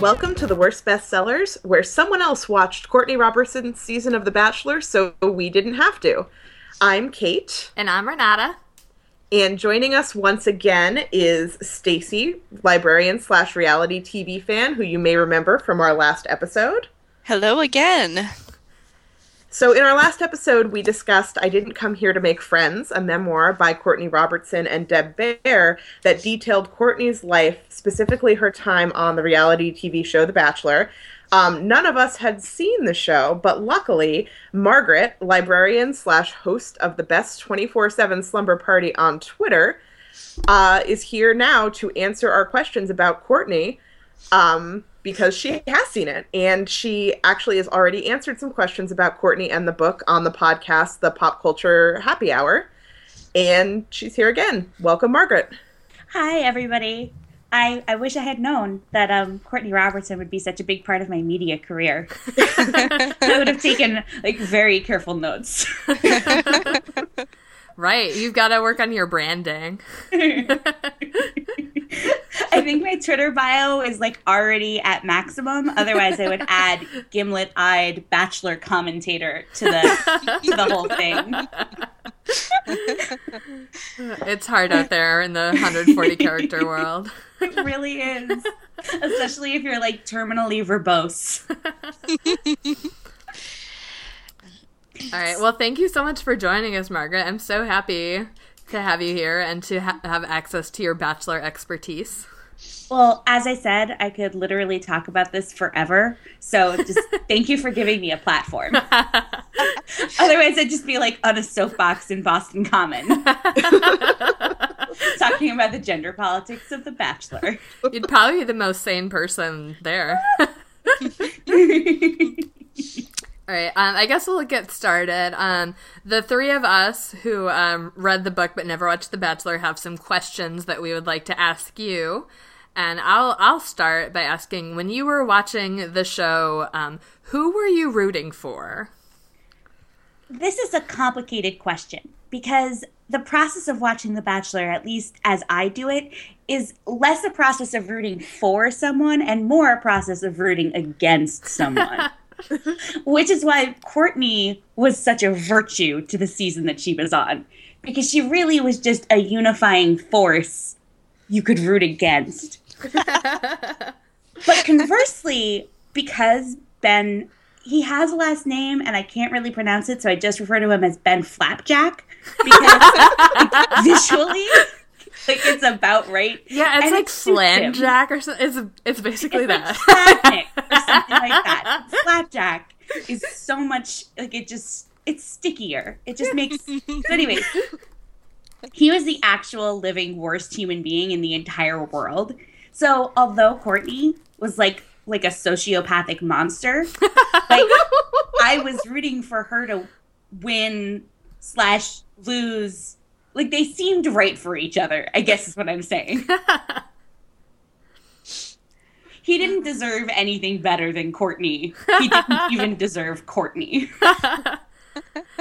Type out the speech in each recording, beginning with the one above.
Welcome to The Worst Bestsellers, where someone else watched Courtney Robertson's season of The Bachelor, so we didn't have to. I'm Kate. And I'm Renata. And joining us once again is Stacy, librarian/reality TV fan, who you may remember from our last episode. Hello again. So in our last episode, we discussed I Didn't Come Here to Make Friends, a memoir by Courtney Robertson and Deb Baer that detailed Courtney's life, specifically her time on the reality TV show The Bachelor. None of us had seen the show, but luckily, Margaret, librarian/host of the Best 24/7 Slumber Party on Twitter, is here now to answer our questions about Courtney, because she has seen it. And she actually has already answered some questions about Courtney and the book on the podcast, The Pop Culture Happy Hour. And she's here again. Welcome, Margaret. Hi, everybody. I wish I had known that Courtney Robertson would be such a big part of my media career. I would have taken very careful notes. Right. You've got to work on your branding. I think my Twitter bio is already at maximum. Otherwise, I would add gimlet-eyed bachelor commentator to the whole thing. It's hard out there in the 140-character world. It really is. Especially if you're, terminally verbose. All right. Well, thank you so much for joining us, Margaret. I'm so happy to have you here and to have access to your bachelor expertise. Well, as I said, I could literally talk about this forever. So just thank you for giving me a platform. Otherwise, I'd just be on a soapbox in Boston Common. Talking about the gender politics of The Bachelor. You'd probably be the most sane person there. All right, I guess we'll get started. The three of us who read the book but never watched The Bachelor have some questions that we would like to ask you. And I'll start by asking, when you were watching the show, who were you rooting for? This is a complicated question because the process of watching The Bachelor, at least as I do it, is less a process of rooting for someone and more a process of rooting against someone. Which is why Courtney was such a virtue to the season that she was on, because she really was just a unifying force you could root against. But conversely, because Ben, he has a last name and I can't really pronounce it, so I just refer to him as Ben Flapjack, because visually... it's about right. Yeah, it's Slamjack or something. It's basically that. Flajnik or something like that. Slapjack is so much, it's stickier. It just makes... So anyways, he was the actual living worst human being in the entire world. So although Courtney was like a sociopathic monster, I was rooting for her to win/lose... they seemed right for each other, I guess is what I'm saying. He didn't deserve anything better than Courtney. He didn't even deserve Courtney.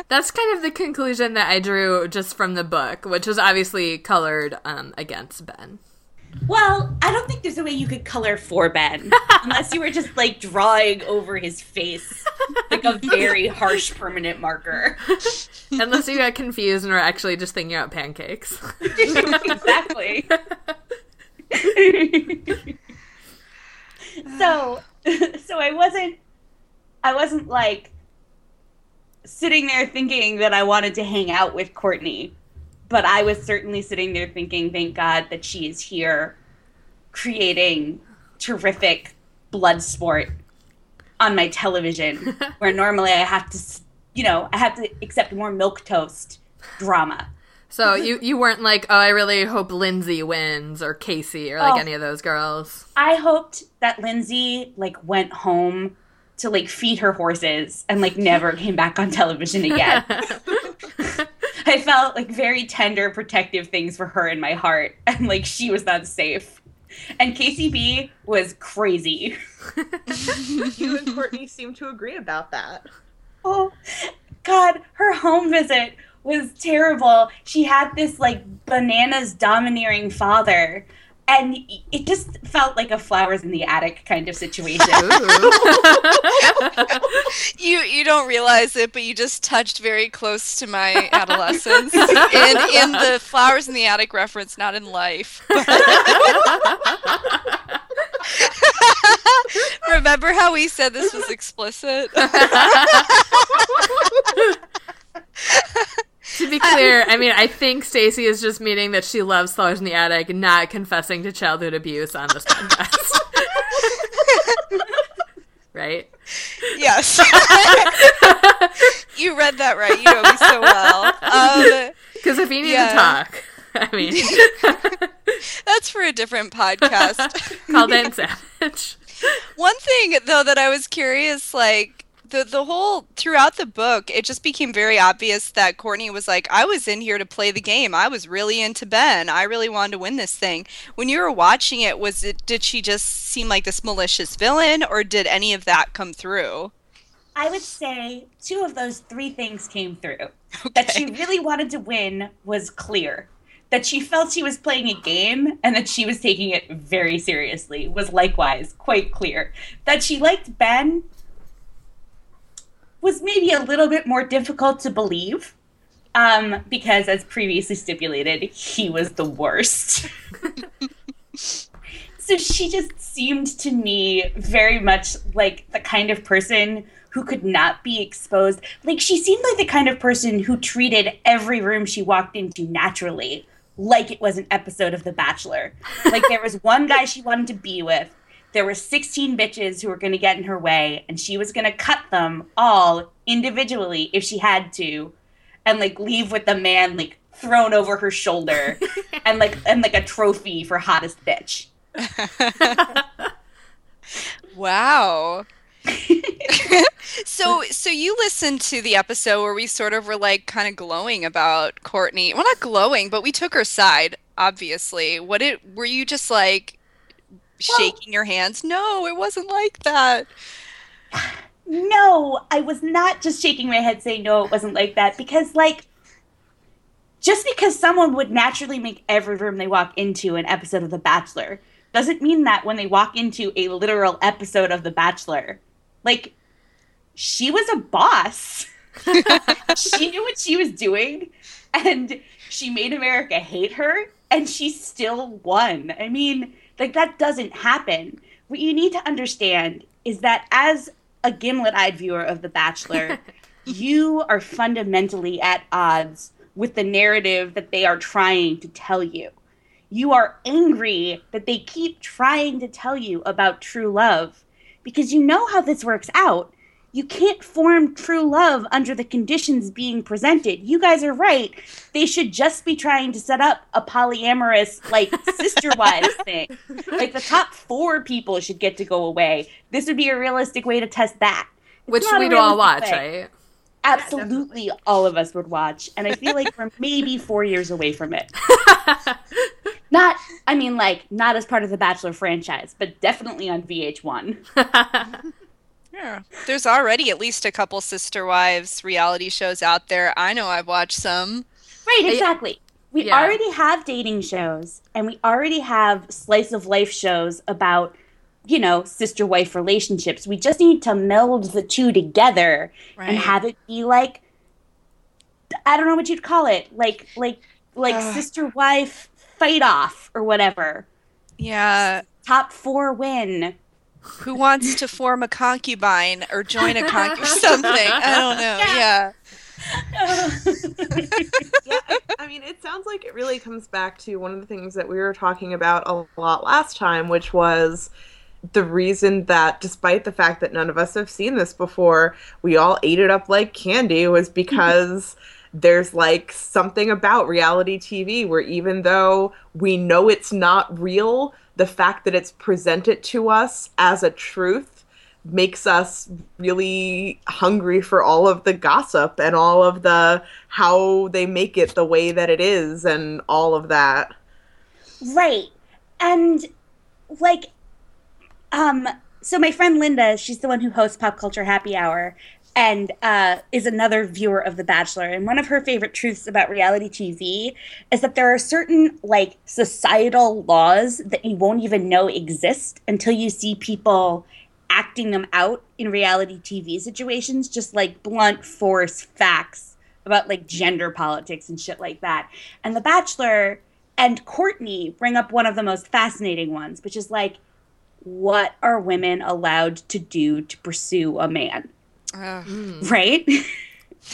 That's kind of the conclusion that I drew just from the book, which was obviously colored against Ben. Well, I don't think there's a way you could color for Ben, unless you were just, drawing over his face, a very harsh permanent marker. Unless you got confused and were actually just thinking about pancakes. Exactly. So I wasn't, sitting there thinking that I wanted to hang out with Courtney. But I was certainly sitting there thinking, thank God that she is here creating terrific blood sport on my television, where normally I have to, I have to accept more milquetoast drama. So you weren't I really hope Lindsay wins or Casey or any of those girls. I hoped that Lindsay, went home to, feed her horses and, never came back on television again. I felt very tender, protective things for her in my heart. And she was not safe. And KCB was crazy. You and Courtney seem to agree about that. Oh, God. Her home visit was terrible. She had this bananas domineering father And it just felt like a flowers in the attic kind of situation. You don't realize it, but you just touched very close to my adolescence in the flowers in the attic reference, not in life. Remember how we said this was explicit? To be clear, I mean, I think Stacey is just meaning that she loves Flowers in the Attic and not confessing to childhood abuse on this podcast. Right? Yes. You read that right. You know me so well. Because if you need to talk, I mean. That's for a different podcast. Called Dan Savage. One thing, though, that I was curious, like, the whole, throughout the book, it just became very obvious that Courtney was like, I was in here to play the game. I was really into Ben. I really wanted to win this thing. When you were watching it, did she just seem like this malicious villain, or did any of that come through? I would say two of those three things came through. Okay. That she really wanted to win was clear. That she felt she was playing a game and that she was taking it very seriously was likewise quite clear. That she liked Ben was maybe a little bit more difficult to believe because, as previously stipulated, he was the worst. So she just seemed to me very much like the kind of person who could not be exposed. Like, she seemed like the kind of person who treated every room she walked into naturally like it was an episode of The Bachelor. Like, there was one guy she wanted to be with. There were 16 bitches who were going to get in her way, and she was going to cut them all individually if she had to, and, like, leave with the man, like, thrown over her shoulder and a trophy for hottest bitch. Wow. So you listened to the episode where we sort of were, like, kind of glowing about Courtney. Well, not glowing, but we took her side, obviously. Were you just, like, shaking your hands? No, it wasn't like that. No, I was not just shaking my head saying, no, it wasn't like that. Because, like, just because someone would naturally make every room they walk into an episode of The Bachelor doesn't mean that when they walk into a literal episode of The Bachelor, like, she was a boss. She knew what she was doing, and she made America hate her, and she still won. I mean, like, that doesn't happen. What you need to understand is that as a gimlet-eyed viewer of The Bachelor, you are fundamentally at odds with the narrative that they are trying to tell you. You are angry that they keep trying to tell you about true love because you know how this works out. You can't form true love under the conditions being presented. You guys are right. They should just be trying to set up a polyamorous, like, sister-wives thing. Like, the top 4 people should get to go away. This would be a realistic way to test that. Which we'd all watch, right? Absolutely, yeah, all of us would watch. And I feel like we're maybe 4 years away from it. Not as part of the Bachelor franchise, but definitely on VH1. Yeah. There's already at least a couple sister wives reality shows out there. I know I've watched some. Right, exactly. We already have dating shows, and we already have slice of life shows about, you know, sister wife relationships. We just need to meld the two together, right, and have it be like, I don't know what you'd call it, like sister wife fight off or whatever. Yeah. Top 4 win. Who wants to form a concubine or join a concubine or something? I don't know. Yeah. Yeah. I mean, it sounds like it really comes back to one of the things that we were talking about a lot last time, which was the reason that, despite the fact that none of us have seen this before, we all ate it up like candy, was because there's, like, something about reality TV where, even though we know it's not real, the fact that it's presented to us as a truth makes us really hungry for all of the gossip and all of the how they make it the way that it is and all of that. Right. And, like, so my friend Linda, she's the one who hosts Pop Culture Happy Hour, and is another viewer of The Bachelor. And one of her favorite truths about reality TV is that there are certain, like, societal laws that you won't even know exist until you see people acting them out in reality TV situations, just like blunt force facts about, like, gender politics and shit like that. And The Bachelor and Courtney bring up one of the most fascinating ones, which is, like, what are women allowed to do to pursue a man? Right?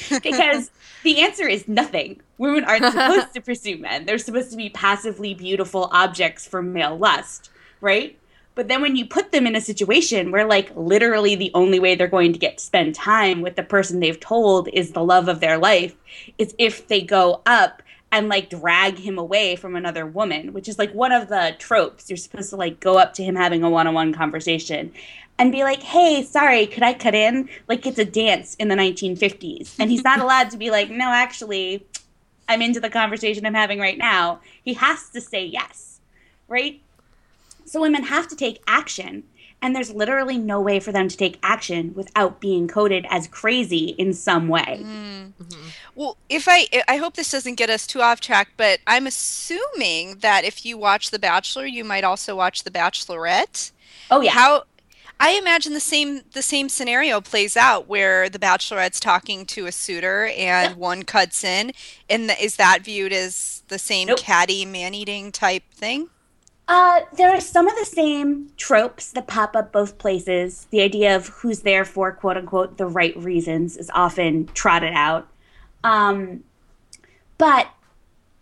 Because the answer is nothing. Women aren't supposed to pursue men. They're supposed to be passively beautiful objects for male lust, right? But then when you put them in a situation where, like, literally the only way they're going to get to spend time with the person they've told is the love of their life is if they go up and, like, drag him away from another woman, which is, like, one of the tropes. You're supposed to, like, go up to him having a one-on-one conversation and be like, hey, sorry, could I cut in? Like, it's a dance in the 1950s. And he's not allowed to be like, no, actually, I'm into the conversation I'm having right now. He has to say yes, right? So women have to take action, and there's literally no way for them to take action without being coded as crazy in some way. Mm-hmm. Well, I hope this doesn't get us too off track, but I'm assuming that if you watch The Bachelor, you might also watch The Bachelorette. Oh, yeah. I imagine the same scenario plays out where the bachelorette's talking to a suitor and one cuts in, and is that viewed as the same catty man-eating type thing? There are some of the same tropes that pop up both places. The idea of who's there for, quote unquote, the right reasons is often trotted out. But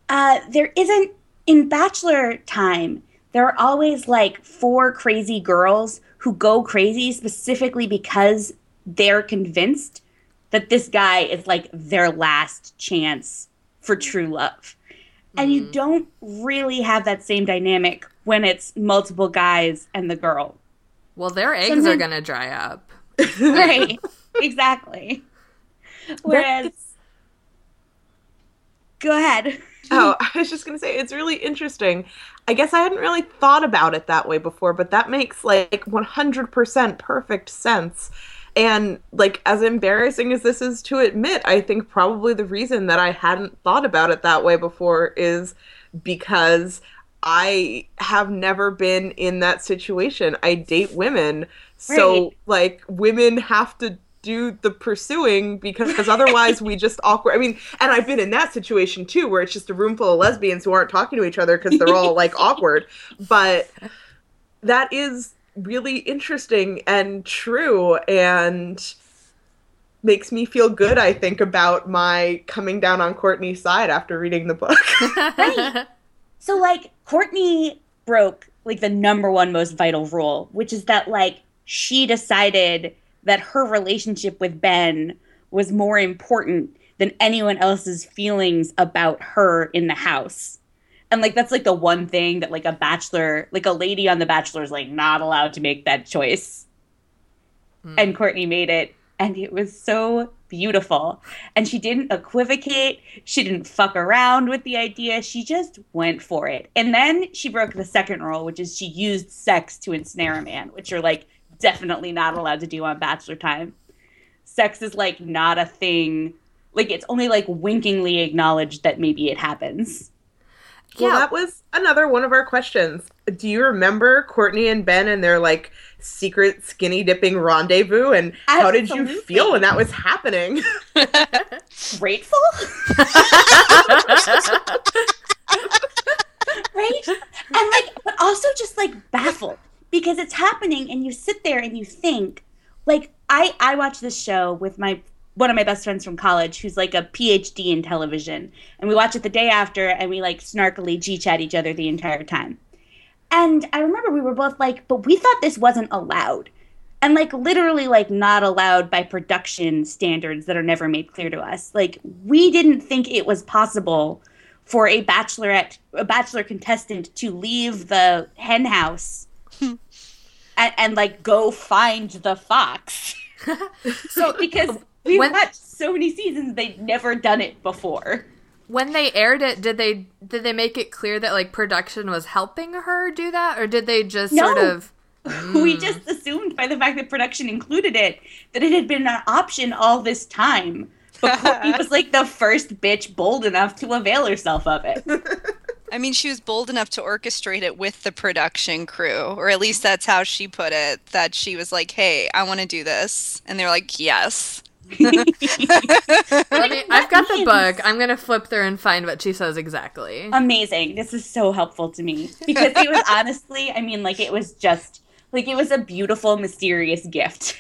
there isn't, in Bachelor time, there are always like four crazy girls who go crazy specifically because they're convinced that this guy is like their last chance for true love. And you don't really have that same dynamic when it's multiple guys and the girl. Well, their eggs are going to dry up. Right. Exactly. Whereas... Go ahead. Oh, I was just going to say, it's really interesting. I guess I hadn't really thought about it that way before, but that makes, like, 100% perfect sense. And, like, as embarrassing as this is to admit, I think probably the reason that I hadn't thought about it that way before is because I have never been in that situation. I date women. Right. So, like, women have to do the pursuing because otherwise we just awkward. I mean, and I've been in that situation too, where it's just a room full of lesbians who aren't talking to each other because they're all like awkward. But that is really interesting and true, and makes me feel good, I think, about my coming down on Courtney's side after reading the book. Right. So, like, Courtney broke, like, the number one most vital rule, which is that, like, she decided that her relationship with Ben was more important than anyone else's feelings about her in the house. And, like, that's, like, the one thing that, like, a bachelor, like, a lady on The Bachelor is, like, not allowed to make that choice. Mm. And Courtney made it, and it was so beautiful. And she didn't equivocate. She didn't fuck around with the idea. She just went for it. And then she broke the second rule, which is she used sex to ensnare a man, which are, like, definitely not allowed to do on Bachelor time. Sex is, like, not a thing. Like, it's only, like, winkingly acknowledged that maybe it happens. Yeah. Well, that was another one of our questions. Do you remember Courtney and Ben and their, like, secret skinny dipping rendezvous? And Absolutely. How did you feel when that was happening? Grateful? Right? And, like, but also just, like, baffled. Because it's happening, and you sit there and you think, like, I watch this show with one of my best friends from college who's, like, a PhD in television. And we watch it the day after, and we, like, snarkily G-chat each other the entire time. And I remember we were both like, but we thought this wasn't allowed. And, like, literally, like, not allowed by production standards that are never made clear to us. Like, we didn't think it was possible for a bachelor contestant to leave the hen house and, like, go find the fox. So, because we've watched so many seasons, they'd never done it before. When they aired it, did they make it clear that, like, production was helping her do that? Or did they just sort of... We just assumed by the fact that production included it that it had been an option all this time. But Courtney was like the first bitch bold enough to avail herself of it. I mean, she was bold enough to orchestrate it with the production crew, or at least that's how she put it, that she was like, hey, I want to do this. And they're like, yes. I've got the book. I'm going to flip through and find what she says exactly. Amazing. This is so helpful to me. Because it was honestly, I mean, like, it was just, like, it was a beautiful, mysterious gift.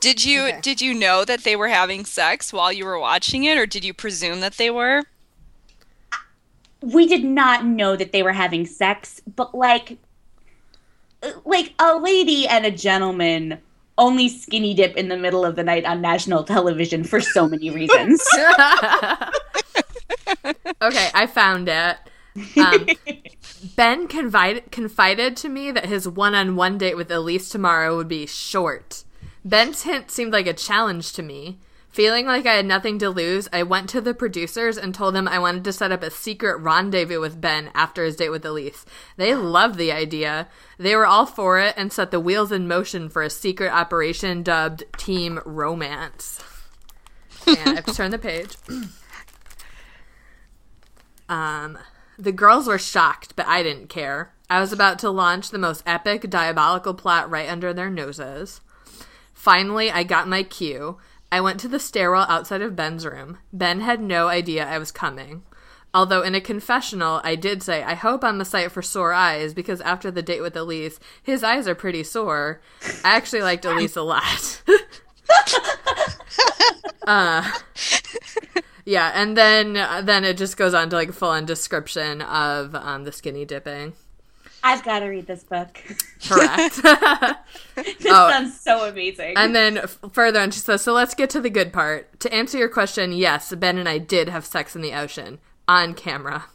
Did you know that they were having sex while you were watching it, or did you presume that they were? We did not know that they were having sex, but, like a lady and a gentleman only skinny dip in the middle of the night on national television for so many reasons. Okay, I found it. Ben confided to me that his one-on-one date with Elise tomorrow would be short. Ben's hint seemed like a challenge to me. Feeling like I had nothing to lose, I went to the producers and told them I wanted to set up a secret rendezvous with Ben after his date with Elise. They loved the idea. They were all for it and set the wheels in motion for a secret operation dubbed Team Romance. And I have to turn the page. The girls were shocked, but I didn't care. I was about to launch the most epic, diabolical plot right under their noses. Finally, I got my cue. I went to the stairwell outside of Ben's room. Ben had no idea I was coming. Although in a confessional, I did say, I hope I'm a sight for sore eyes, because after the date with Elise, his eyes are pretty sore. I actually liked Elise a lot. Yeah, and then it just goes on to, like, full-on description of the skinny dipping. I've got to read this book. Correct. This sounds so amazing. And then further on, she says, so let's get to the good part. To answer your question, yes, Ben and I did have sex in the ocean. On camera.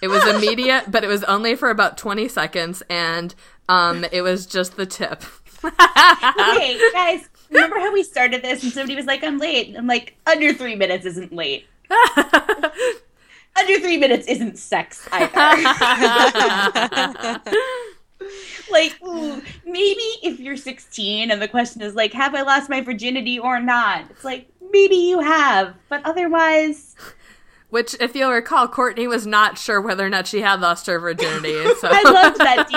It was immediate, but it was only for about 20 seconds, and it was just the tip. Okay, guys, remember how we started this and somebody was like, I'm late. I'm like, under 3 minutes isn't late. Under 3 minutes isn't sex either. Like, ooh, maybe if you're 16 and the question is like, have I lost my virginity or not? It's like, maybe you have, but otherwise... Which, if you'll recall, Courtney was not sure whether or not she had lost her virginity. So. I loved that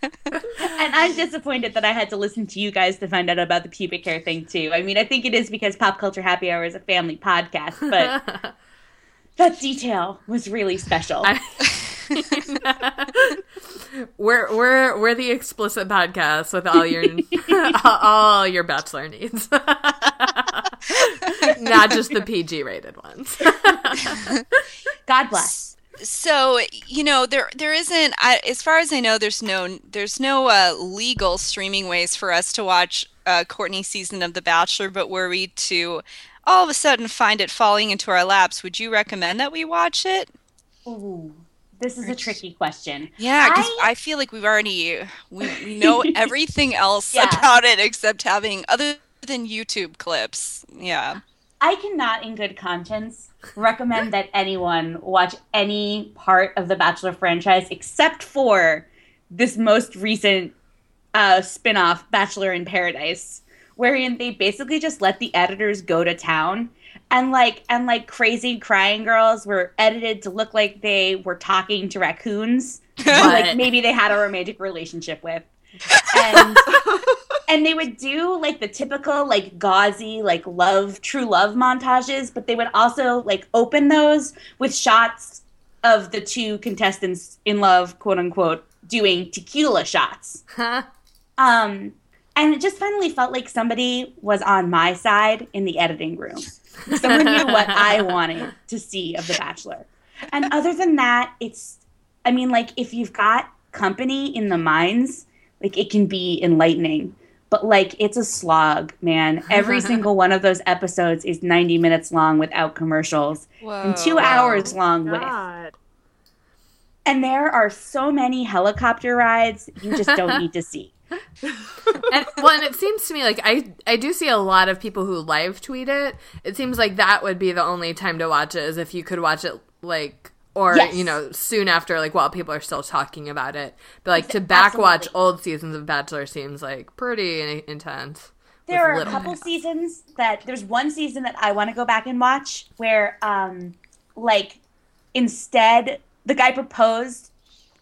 detail. And I'm disappointed that I had to listen to you guys to find out about the pubic hair thing, too. I mean, I think it is because Pop Culture Happy Hour is a family podcast, but that detail was really special. We're the explicit podcast with all your all your Bachelor needs, not just the PG rated ones. God bless. So you know there isn't, as far as I know, there's no legal streaming ways for us to watch Courtney's season of The Bachelor. But were we to all of a sudden find it falling into our laps, would you recommend that we watch it? Ooh. This is a tricky question. Yeah, because I feel like we know everything else about it except having, other than YouTube clips. Yeah. I cannot, in good conscience, recommend that anyone watch any part of the Bachelor franchise except for this most recent spin-off, Bachelor in Paradise, wherein they basically just let the editors go to town. And crazy crying girls were edited to look like they were talking to raccoons. Like maybe they had a romantic relationship with. And, and they would do like the typical like gauzy like love, true love montages. But they would also like open those with shots of the two contestants in love, quote unquote, doing tequila shots. Huh. And it just finally felt like somebody was on my side in the editing room. Someone knew what I wanted to see of The Bachelor. And other than that, it's, I mean, like, if you've got company in the minds, like, it can be enlightening. But, like, it's a slog, man. Every single one of those episodes is 90 minutes long without commercials. Whoa, and 2 hours long with. And there are so many helicopter rides you just don't need to see. And it seems to me like I do see a lot of people who live tweet it. It seems like that would be the only time to watch it, is if you could watch it like or, yes, you know, soon after, like, while people are still talking about it. But, like, to backwatch old seasons of Bachelor seems, like, pretty intense. There are a couple seasons that, there's one season that I want to go back and watch where, like, instead, the guy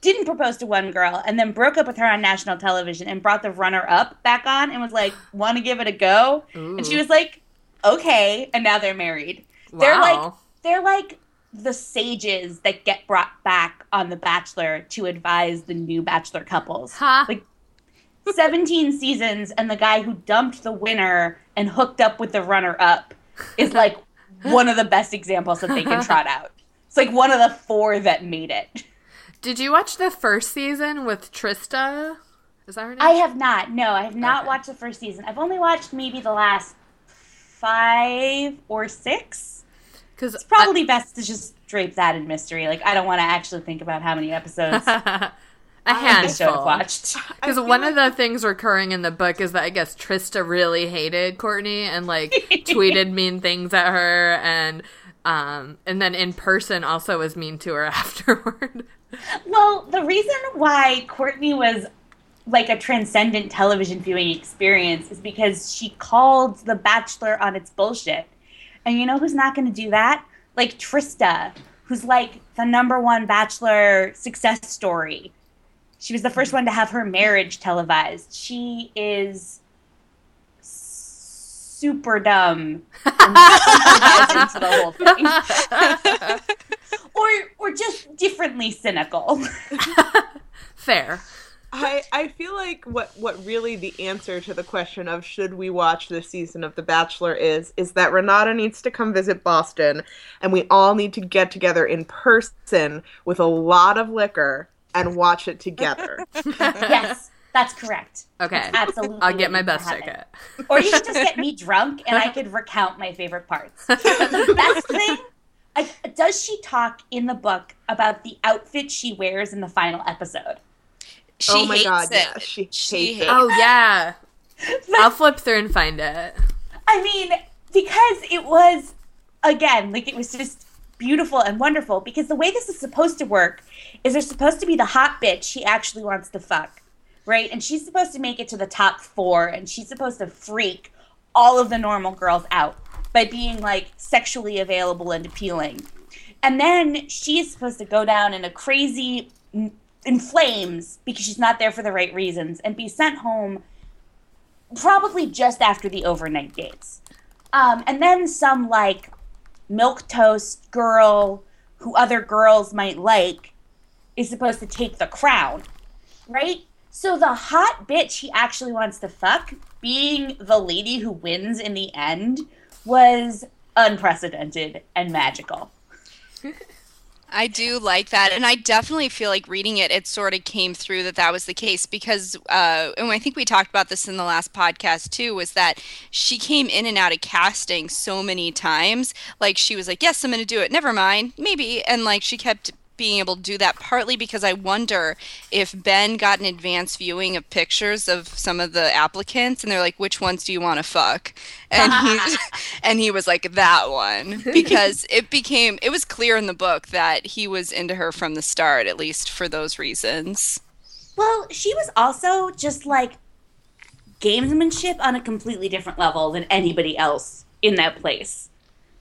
didn't propose to one girl and then broke up with her on national television and brought the runner-up back on and was like, want to give it a go? Ooh. And she was like, okay. And now they're married. Wow. They're like the sages that get brought back on The Bachelor to advise the new Bachelor couples. Huh. Like, 17 seasons, and the guy who dumped the winner and hooked up with the runner-up is, like, one of the best examples that they can trot out. It's, like, one of the four that made it. Did you watch the first season with Trista? Is that her name? I have not. No, I have not watched the first season. I've only watched maybe the last 5 or 6. Cause it's probably best to just drape that in mystery. Like, I don't want to actually think about how many episodes... A handful. Watched. Because one of the things recurring in the book is that I guess Trista really hated Courtney and, like, tweeted mean things at her and then in person also was mean to her afterward. Well, the reason why Courtney was, like, a transcendent television viewing experience is because she called The Bachelor on its bullshit. And you know who's not going to do that? Like, Trista, who's, like, the #1 Bachelor success story. She was the first one to have her marriage televised. She is super dumb and supervised into the whole thing. or just differently cynical. Fair. I feel like what really the answer to the question of should we watch this season of The Bachelor is that Renata needs to come visit Boston, and we all need to get together in person with a lot of liquor and watch it together. Yes, that's correct. Okay. That's absolutely. I'll get my best ticket. Or you should just get me drunk and I could recount my favorite parts. But the best thing, does she talk in the book about the outfit she wears in the final episode? She hates it. Yeah, she hates it. Oh, yeah. I'll flip through and find it. I mean, because it was, again, like, it was just beautiful and wonderful, because the way this is supposed to work is there's supposed to be the hot bitch she actually wants to fuck, right? And she's supposed to make it to the top 4, and she's supposed to freak all of the normal girls out by being, like, sexually available and appealing. And then she's supposed to go down in a crazy, in flames, because she's not there for the right reasons, and be sent home probably just after the overnight dates. And then some, like, milquetoast girl who other girls might like is supposed to take the crown, right? So the hot bitch he actually wants to fuck being the lady who wins in the end was unprecedented and magical. I do like that, and I definitely feel like reading it sort of came through that was the case, because and I think we talked about this in the last podcast too, was that she came in and out of casting so many times. Like, she was like, yes, I'm going to do it, never mind, maybe, and, like, she kept being able to do that, partly because I wonder if Ben got an advanced viewing of pictures of some of the applicants, and they're like, which ones do you want to fuck? And he was like, that one, because it was clear in the book that he was into her from the start, at least for those reasons. Well, she was also just, like, gamesmanship on a completely different level than anybody else in that place.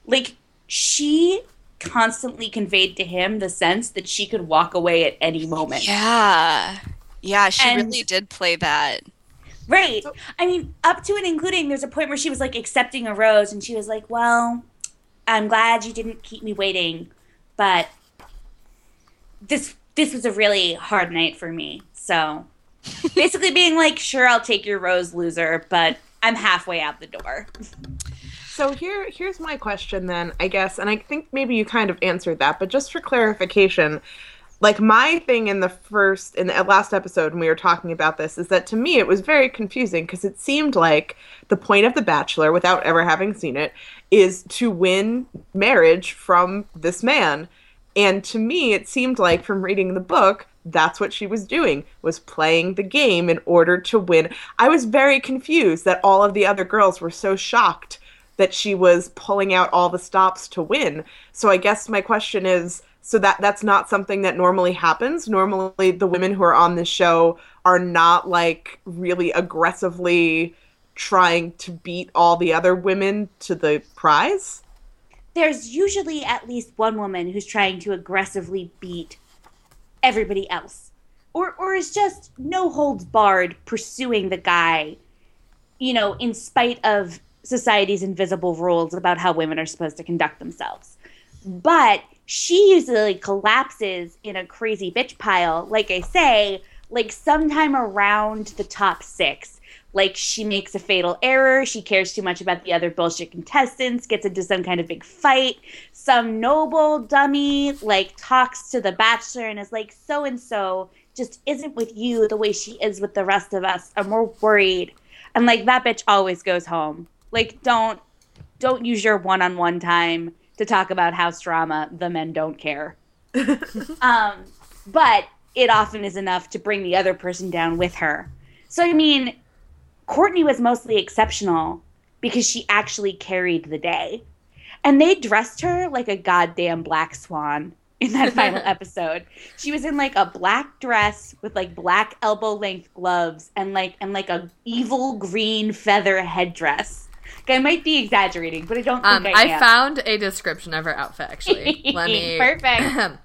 Like, she constantly conveyed to him the sense that she could walk away at any moment. Yeah, she really did play that. Right. I mean, up to and including, there's a point where she was, like, accepting a rose, and she was like, well, I'm glad you didn't keep me waiting, but this was a really hard night for me. So basically being like, sure, I'll take your rose, loser, but I'm halfway out the door. So here's my question then, I guess, and I think maybe you kind of answered that, but just for clarification, like, my thing in the last episode when we were talking about this is that to me it was very confusing, because it seemed like the point of The Bachelor, without ever having seen it, is to win marriage from this man. And to me it seemed like, from reading the book, that's what she was doing, was playing the game in order to win. I was very confused that all of the other girls were so shocked that she was pulling out all the stops to win. So I guess my question is, So that's not something that normally happens. Normally, the women who are on this show are not, like, really aggressively trying to beat all the other women to the prize. There's usually at least one woman who's trying to aggressively beat everybody else. Or is just no holds barred pursuing the guy, you know, in spite of society's invisible rules about how women are supposed to conduct themselves. But she usually collapses in a crazy bitch pile, like I say, like sometime around the top six. Like she makes a fatal error, she cares too much about the other bullshit contestants, gets into some kind of big fight, some noble dummy, like, talks to the Bachelor and is like, so-and-so just isn't with you the way she is with the rest of us, and we're worried. And, like, that bitch always goes home. Like, don't use your one-on-one time to talk about house drama. The men don't care. But it often is enough to bring the other person down with her. So, I mean, Courtney was mostly exceptional because she actually carried the day. And they dressed her like a goddamn black swan in that final episode. She was in, like, a black dress with, like, black elbow-length gloves and a evil green feather headdress. Like, I might be exaggerating, but I don't think I am. I found a description of her outfit, actually. Let me... Perfect.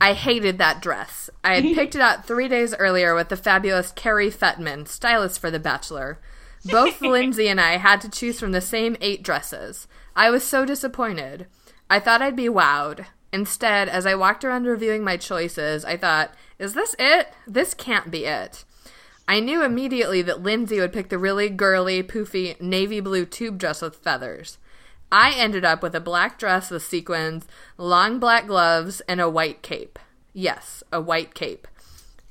I hated that dress. I had picked it out 3 days earlier with the fabulous Carrie Fettman, stylist for The Bachelor. Both Lindsay and I had to choose from the same 8 dresses. I was so disappointed. I thought I'd be wowed. Instead, as I walked around reviewing my choices, I thought, is this it? This can't be it. I knew immediately that Lindsay would pick the really girly, poofy, navy blue tube dress with feathers. I ended up with a black dress with sequins, long black gloves, and a white cape. Yes, a white cape.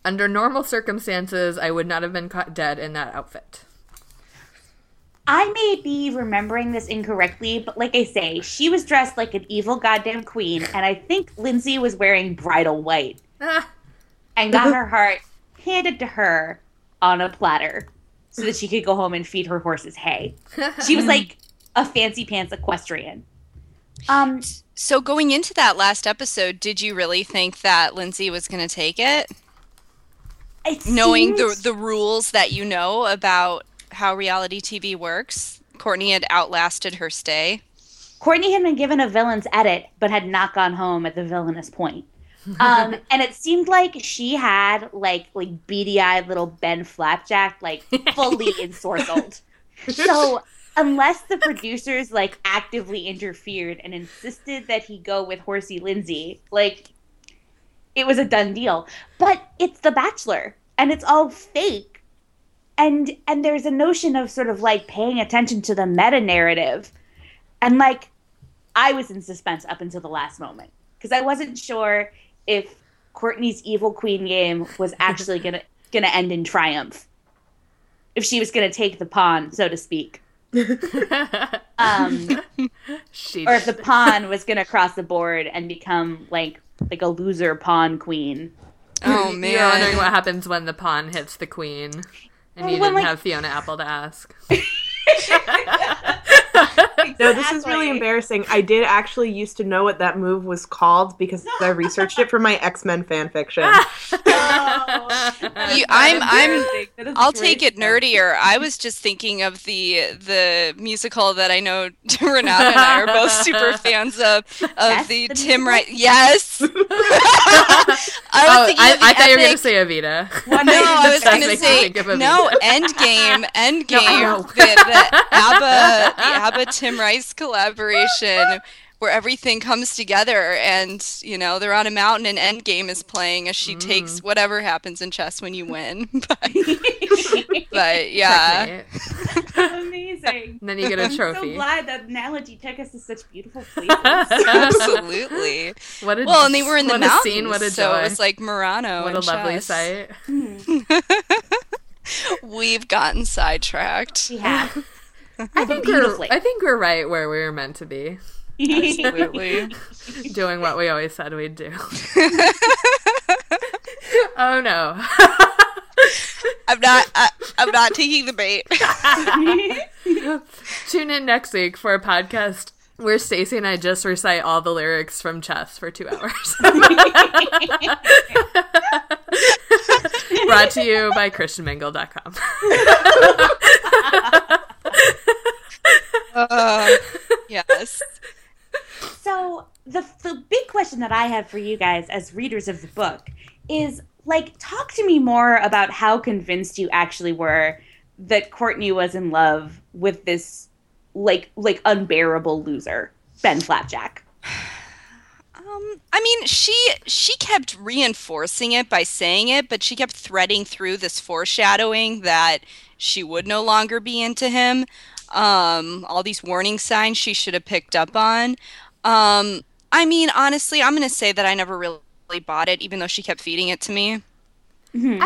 Under normal circumstances, I would not have been caught dead in that outfit. I may be remembering this incorrectly, but like I say, she was dressed like an evil goddamn queen, and I think Lindsay was wearing bridal white and got her heart handed to her on a platter so that she could go home and feed her horses hay. She was like a fancy pants equestrian. So going into that last episode, did you really think that Lindsay was going to take it? Knowing the rules that you know about how reality TV works, Courtney had outlasted her stay. Courtney had been given a villain's edit, but had not gone home at the villainous point. And it seemed like she had, like beady-eyed little Ben Flapjack, like, fully ensorcelled. So... unless the producers, like, actively interfered and insisted that he go with Horsey Lindsay, like, it was a done deal. But it's The Bachelor, and it's all fake. And there's a notion of sort of, like, paying attention to the meta-narrative. And, like, I was in suspense up until the last moment. Because I wasn't sure if Courtney's evil queen game was actually gonna end in triumph. If she was gonna take the pawn, so to speak. Or if the pawn was gonna cross the board and become like a loser pawn queen. Oh man! You're wondering what happens when the pawn hits the queen, and you didn't have Fiona Apple to ask. Exactly. No, this is really embarrassing. I did actually used to know what that move was called because I researched it for my X-Men fan fiction. I'll take it nerdier. I was just thinking of the musical that I know Renata and I are both super fans of the Tim Rice. Yes. I thought you were going to say Evita. Well, no, I was going to say no. Endgame. No, the ABBA Tim Rice collaboration, where everything comes together, and you know they're on a mountain, and Endgame is playing as she takes whatever happens in chess when you win. But yeah, amazing. And then you get a trophy. I'm so glad that analogy took us to such beautiful places. Absolutely. Well, and they were in the mountains, scene, so it was like Murano. What a lovely sight. We've gotten sidetracked. Yeah. I think we're right where we were meant to be. Absolutely. Doing what we always said we'd do. Oh no. I'm not taking the bait. Tune in next week for a podcast where Stacey and I just recite all the lyrics from Chess for 2 hours. Brought to you by ChristianMingle.com. Yes. So the big question that I have for you guys as readers of the book is, like, talk to me more about how convinced you actually were that Courtney was in love with this like unbearable loser, Ben Flapjack. I mean, she kept reinforcing it by saying it, but she kept threading through this foreshadowing that she would no longer be into him. All these warning signs she should have picked up on. I mean, honestly, I'm going to say that I never really bought it, even though she kept feeding it to me. Mm-hmm.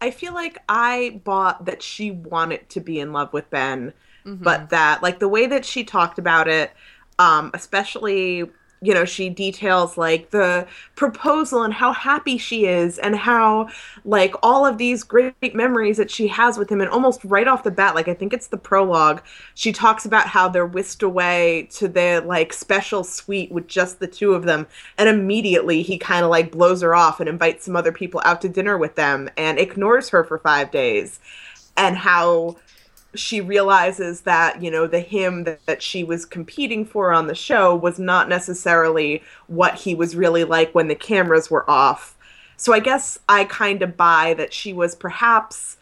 I feel like I bought that she wanted to be in love with Ben, mm-hmm. but that, like, the way that she talked about it, especially, you know, she details, like, the proposal and how happy she is and how, like, all of these great memories that she has with him. And almost right off the bat, like, I think it's the prologue, she talks about how they're whisked away to their, like, special suite with just the two of them. And immediately he kind of, like, blows her off and invites some other people out to dinner with them and ignores her for 5 days. And how she realizes that, you know, the him that she was competing for on the show was not necessarily what he was really like when the cameras were off. So I guess I kind of buy that she was perhaps,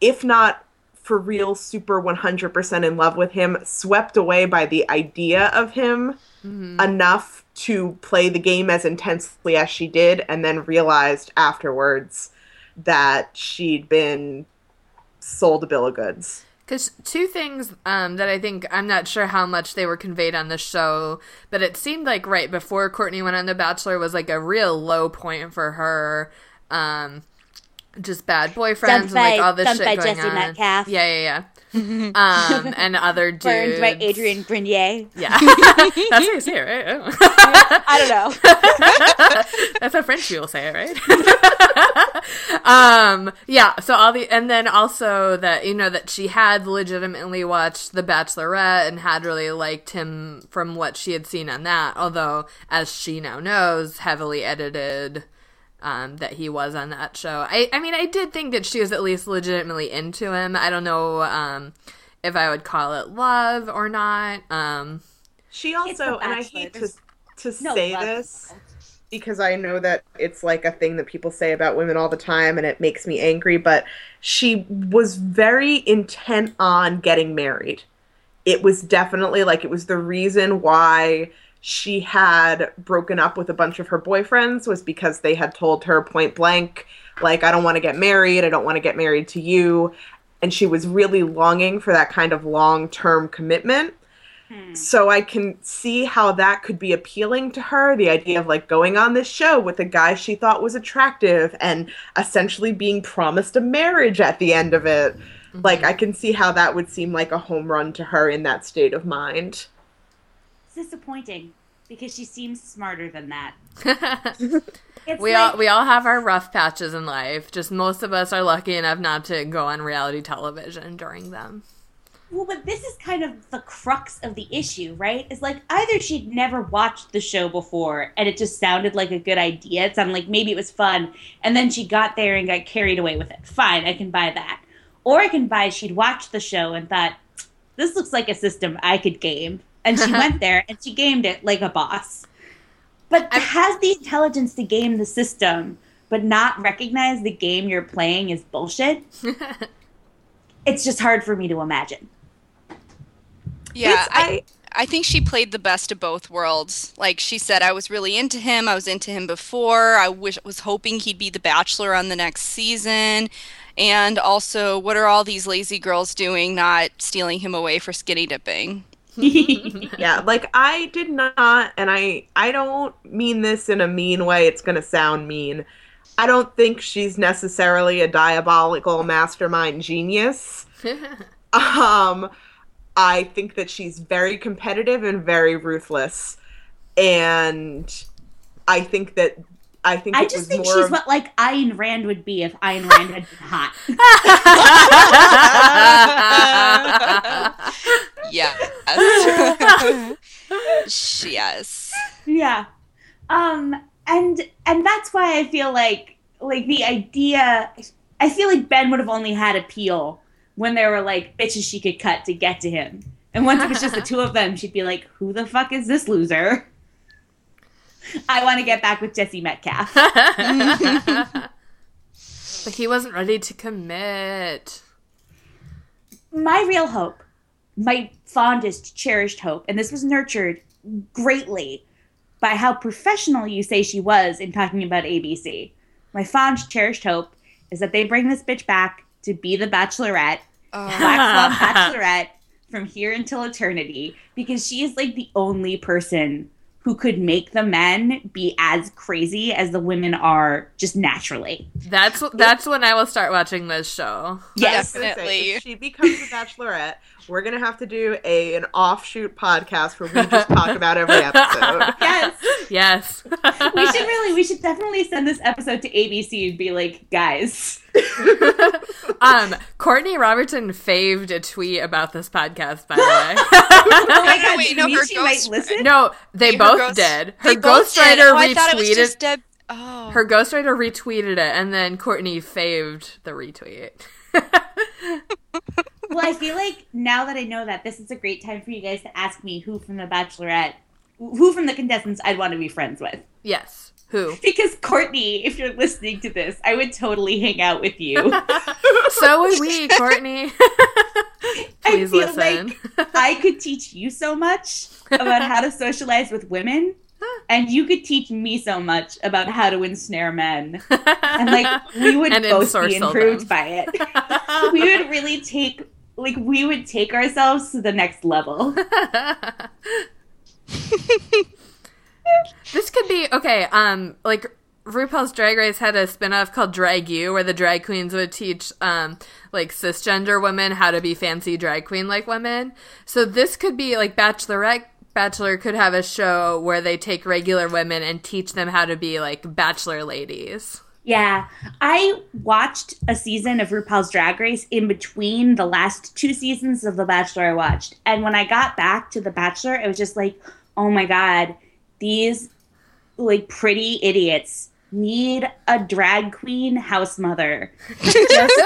if not for real, super 100% in love with him, swept away by the idea of him mm-hmm. enough to play the game as intensely as she did, and then realized afterwards that she'd been sold a bill of goods. Because two things that I think, I'm not sure how much they were conveyed on the show, but it seemed like right before Courtney went on The Bachelor was like a real low point for her. Just bad boyfriends and like all this shit going on. Dumped by Jesse Metcalf. Yeah. And other dudes. Burned by Adrian Grenier. Yeah. That's how you say it, right? I don't know. That's how French people say it, right? Yeah, so all the, and then also that, you know, that she had legitimately watched The Bachelorette and had really liked him from what she had seen on that, although, as she now knows, heavily edited that he was on that show. I mean, I did think that she was at least legitimately into him. I don't know if I would call it love or not. She also, and I hate to say this because I know that it's like a thing that people say about women all the time and it makes me angry, but she was very intent on getting married. It was definitely like, it was the reason why she had broken up with a bunch of her boyfriends was because they had told her point blank, like, I don't want to get married. I don't want to get married to you. And she was really longing for that kind of long-term commitment. So I can see how that could be appealing to her, the idea of, like, going on this show with a guy she thought was attractive and essentially being promised a marriage at the end of it. Mm-hmm. Like, I can see how that would seem like a home run to her in that state of mind. Disappointing because she seems smarter than that. We all have our rough patches in life. Just most of us are lucky enough not to go on reality television during them. Well, but this is kind of the crux of the issue, right? It's like either she'd never watched the show before and it just sounded like a good idea. It sounded like maybe it was fun. And then she got there and got carried away with it. Fine, I can buy that. Or I can buy she'd watched the show and thought, this looks like a system I could game. And she went there and she gamed it like a boss. But has the intelligence to game the system, but not recognize the game you're playing is bullshit? It's just hard for me to imagine. Yeah, I think she played the best of both worlds. Like she said, I was really into him. I was into him before. I was hoping he'd be the Bachelor on the next season. And also, what are all these lazy girls doing not stealing him away for skinny dipping? Yeah, like I did not, and I don't mean this in a mean way, it's going to sound mean. I don't think she's necessarily a diabolical mastermind genius. I think that she's very competitive and very ruthless. And I think she's what like Ayn Rand would be if Ayn Rand had been hot. Yeah. why I feel like the idea, I feel like Ben would have only had appeal when there were like bitches she could cut to get to him. And once it was just the two of them, she'd be like, who the fuck is this loser? I want to get back with Jesse Metcalf. But he wasn't ready to commit. My real hope, my fondest, cherished hope, and this was nurtured greatly by how professional you say she was in talking about ABC. My fond, cherished hope is that they bring this bitch back to be the Bachelorette, Black Swan Bachelorette, from here until eternity, because she is like the only person who could make the men be as crazy as the women are just naturally. That's when I will start watching this show. Yes. Definitely. Say, if she becomes a Bachelorette, we're going to have to do an offshoot podcast where we just talk about every episode. Yes. We should definitely send this episode to ABC and be like, guys. Courtney Robertson faved a tweet about this podcast, by the way. Her ghostwriter retweeted it, and then Courtney faved the retweet. Well, I feel like now that I know that, this is a great time for you guys to ask me who from the contestants I'd want to be friends with. Yes. Who? Because Courtney, if you're listening to this, I would totally hang out with you. So would we, Courtney. Please listen. Like I could teach you so much about how to socialize with women, and you could teach me so much about how to ensnare men. And we would both be improved by it. We would really take ourselves to the next level. This could be okay. RuPaul's Drag Race had a spinoff called Drag You, where the drag queens would teach cisgender women how to be fancy drag queen like women. So this could be Bachelor could have a show where they take regular women and teach them how to be like bachelor ladies. Yeah, I watched a season of RuPaul's Drag Race in between the last two seasons of The Bachelor I watched, and when I got back to The Bachelor, it was just like, oh my god. These, pretty idiots need a drag queen house mother. Just,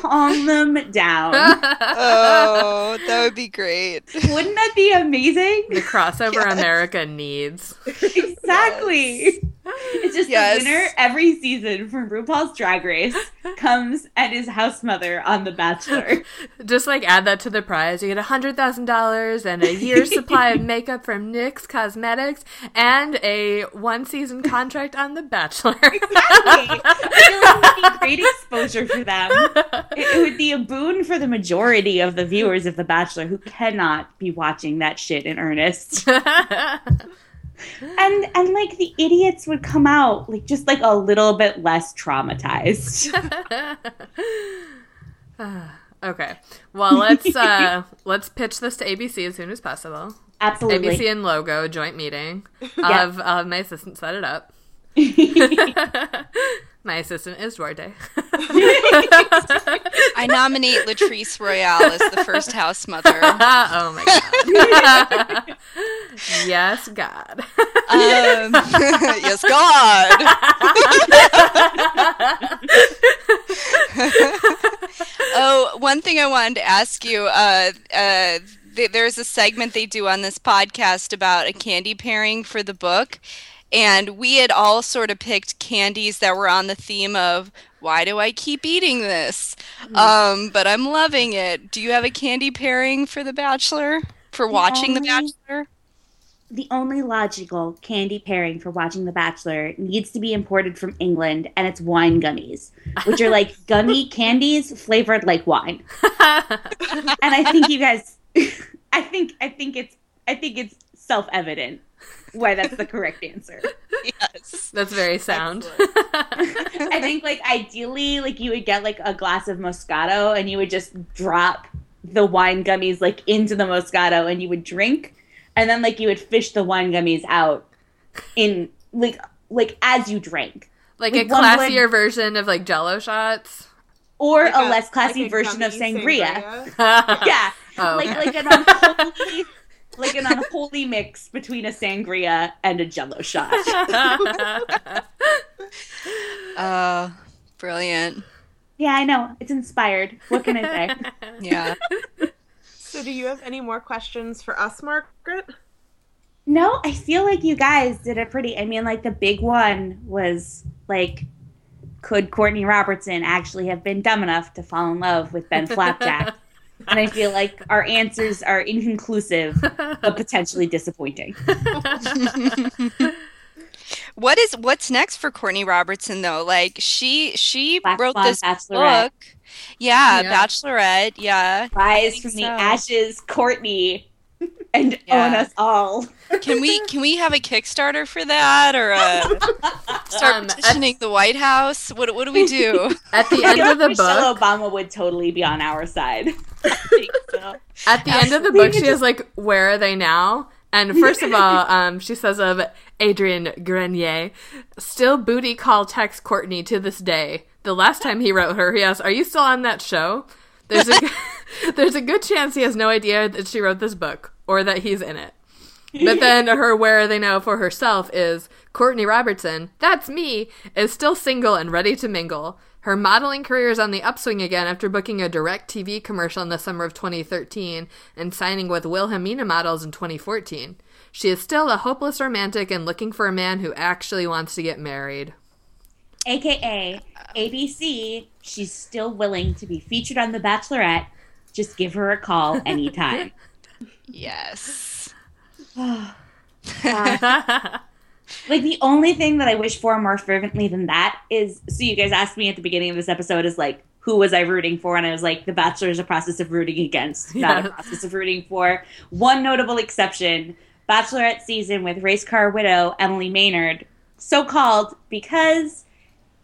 calm them down. Oh, that would be great. Wouldn't that be amazing? The crossover America needs. Exactly. Yes. It's just the winner every season from RuPaul's Drag Race comes and is house mother on The Bachelor. Just add that to the prize. You get $100,000 and a year's supply of makeup from NYX Cosmetics and a one-season contract on The Bachelor. Exactly. I feel like it would be great exposure for them. It would be a boon for the majority of the viewers of The Bachelor who cannot be watching that shit in earnest. And the idiots would come out just a little bit less traumatized. Okay. Well, let's pitch this to ABC as soon as possible. Absolutely. ABC and Logo joint meeting. I'll have my assistant set it up. My assistant is Duarte. I nominate Latrice Royale as the first house mother. Oh my god. Yes, God. Yes, God. Oh, one thing I wanted to ask you, there's a segment they do on this podcast about a candy pairing for the book. And we had all sort of picked candies that were on the theme of, why do I keep eating this? But I'm loving it. Do you have a candy pairing for The Bachelor? The Bachelor? The only logical candy pairing for watching The Bachelor needs to be imported from England, and it's wine gummies, which are like gummy candies flavored like wine. And I think you guys, I think it's self-evident why that's the correct answer. Yes. That's very sound. I think ideally you would get a glass of Moscato and you would just drop the wine gummies into the Moscato and you would drink, and then you would fish the wine gummies out in as you drank. Like a classier version of Jell-O shots. Or a less classy version of sangria. Yeah. Oh, okay. Like an unholy like an unholy mix between a sangria and a Jell-O shot. Brilliant. Yeah, I know. It's inspired. What can I say? Yeah. So do you have any more questions for us, Margaret? No, I feel like you guys did a pretty... I mean, like, the big one was, like, could Courtney Robertson actually have been dumb enough to fall in love with Ben Flapjack? And I feel like our answers are inconclusive, but potentially disappointing. What's next for Courtney Robertson, though? Like, she wrote this book. Yeah, Bachelorette, yeah. Rise from the ashes, Courtney... And own us all. Can we have a Kickstarter for that, or start petitioning the White House? What do we do? At the end of the Michelle book, Obama would totally be on our side. I think so. At the end of the book, she is like, "Where are they now?" And first of all, she says of Adrian Grenier, still booty call texts Courtney to this day. The last time he wrote her, he asked, "Are you still on that show?" There's a good chance he has no idea that she wrote this book or that he's in it. But then her where are they now for herself is Courtney Robertson, that's me, is still single and ready to mingle. Her modeling career is on the upswing again after booking a Direct TV commercial in the summer of 2013 and signing with Wilhelmina Models in 2014. She is still a hopeless romantic and looking for a man who actually wants to get married. AKA ABC, she's still willing to be featured on The Bachelorette. Just give her a call anytime. Yes. Like, the only thing that I wish for more fervently than that is, so you guys asked me at the beginning of this episode is, like, who was I rooting for? And I was like, The Bachelor is a process of rooting against, not a process of rooting for. One notable exception, Bachelorette season with race car widow Emily Maynard, so-called because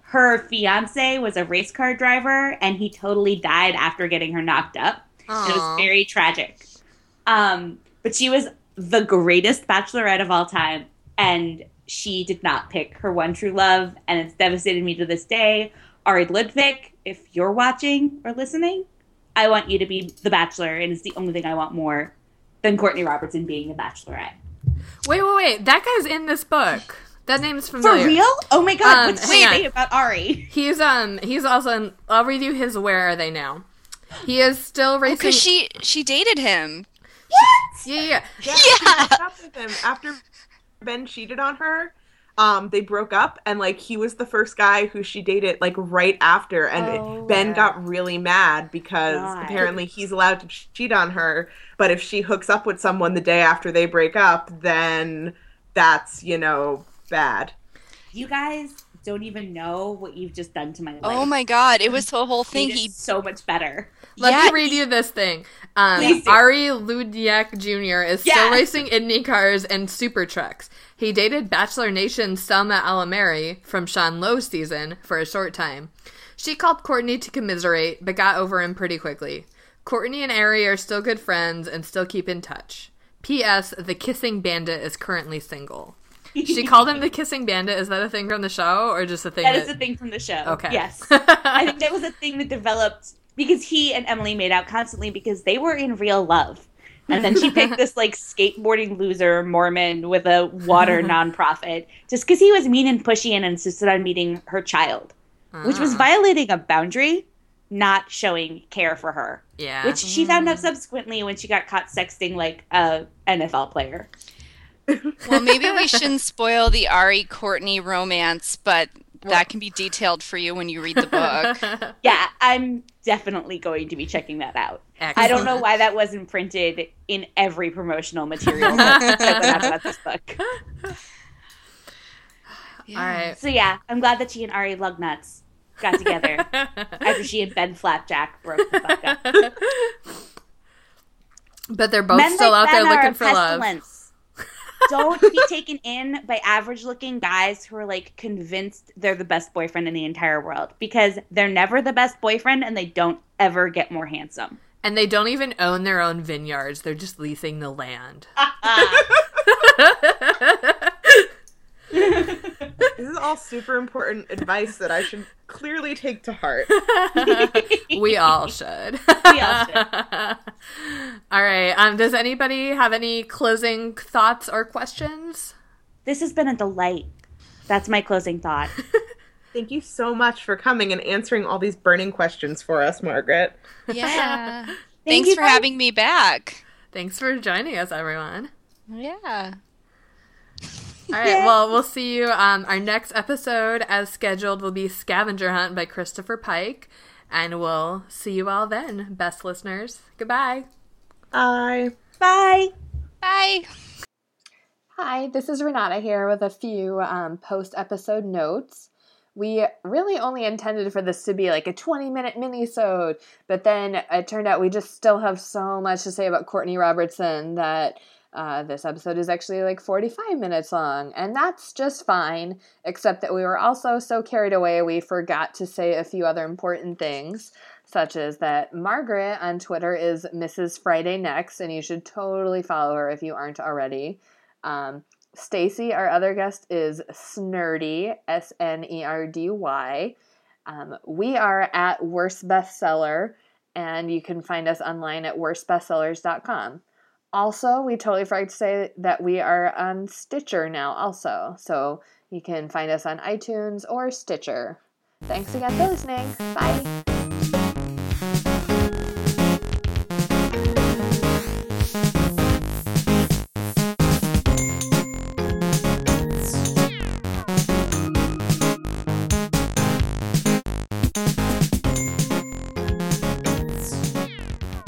her fiance was a race car driver and he totally died after getting her knocked up. Aww. It was very tragic. But she was the greatest Bachelorette of all time, and she did not pick her one true love, and it's devastated me to this day. Arie Luyendyk, if you're watching or listening, I want you to be the Bachelor, and it's the only thing I want more than Courtney Robertson being the Bachelorette. Wait. That guy's in this book. That name's familiar. For real? Oh my god, what's crazy about Arie? He's also in, I'll read you his where are they now. He is still racing. Because she dated him. What? Yeah. She broke up with him after Ben cheated on her. They broke up, and like he was the first guy who she dated like right after, and Ben got really mad because apparently he's allowed to cheat on her, but if she hooks up with someone the day after they break up, then that's, you know, bad. You guys don't even know what you've just done to my life. Oh my god, it was the whole thing. He's so much better. Let me read you this thing. Arie Luyendyk Jr. is still racing Indy cars and super trucks. He dated Bachelor Nation Selma Alamari from Sean Lowe's season for a short time. She called Courtney to commiserate, but got over him pretty quickly. Courtney and Arie are still good friends and still keep in touch. P.S. The Kissing Bandit is currently single. She called him the Kissing Bandit. Is that a thing from the show or just a thing? That is a thing from the show. Okay. Yes. I think that was a thing that developed because he and Emily made out constantly because they were in real love. And then she picked this like skateboarding loser Mormon with a water nonprofit just because he was mean and pushy and insisted on meeting her child, which was violating a boundary, not showing care for her. Yeah. Which she found out subsequently when she got caught sexting like a NFL player. Well, maybe we shouldn't spoil the Arie-Courtney romance, but that can be detailed for you when you read the book. Yeah, I'm definitely going to be checking that out. Excellent. I don't know why that wasn't printed in every promotional material that went out about this book. Yeah. All right. So yeah, I'm glad that she and Arie Lugnuts got together after she and Ben Flapjack broke the fuck up. But they're both still out there looking for love. Don't be taken in by average-looking guys who are, like, convinced they're the best boyfriend in the entire world. Because they're never the best boyfriend, and they don't ever get more handsome. And they don't even own their own vineyards. They're just leasing the land. This is all super important advice that I should clearly take to heart. We all should. We all should. All right. Does anybody have any closing thoughts or questions? This has been a delight. That's my closing thought. Thank you so much for coming and answering all these burning questions for us, Margaret. Yeah. Thanks for having me back. Thanks for joining us, everyone. Yeah. All right, well, we'll see you. Our next episode, as scheduled, will be Scavenger Hunt by Christopher Pike. And we'll see you all then, best listeners. Goodbye. Bye. Bye. Bye. Hi, this is Renata here with a few post-episode notes. We really only intended for this to be like a 20-minute mini-sode, but then it turned out we just still have so much to say about Courtney Robertson that... this episode is actually like 45 minutes long, and that's just fine, except that we were also so carried away we forgot to say a few other important things, such as that Margaret on Twitter is Mrs. Friday Next, and you should totally follow her if you aren't already. Stacy, our other guest, is Snerdy, S-N-E-R-D-Y. We are at Worst Bestseller, and you can find us online at worstbestsellers.com. Also, we totally forgot to say that we are on Stitcher now also, so you can find us on iTunes or Stitcher. Thanks again for listening. Bye!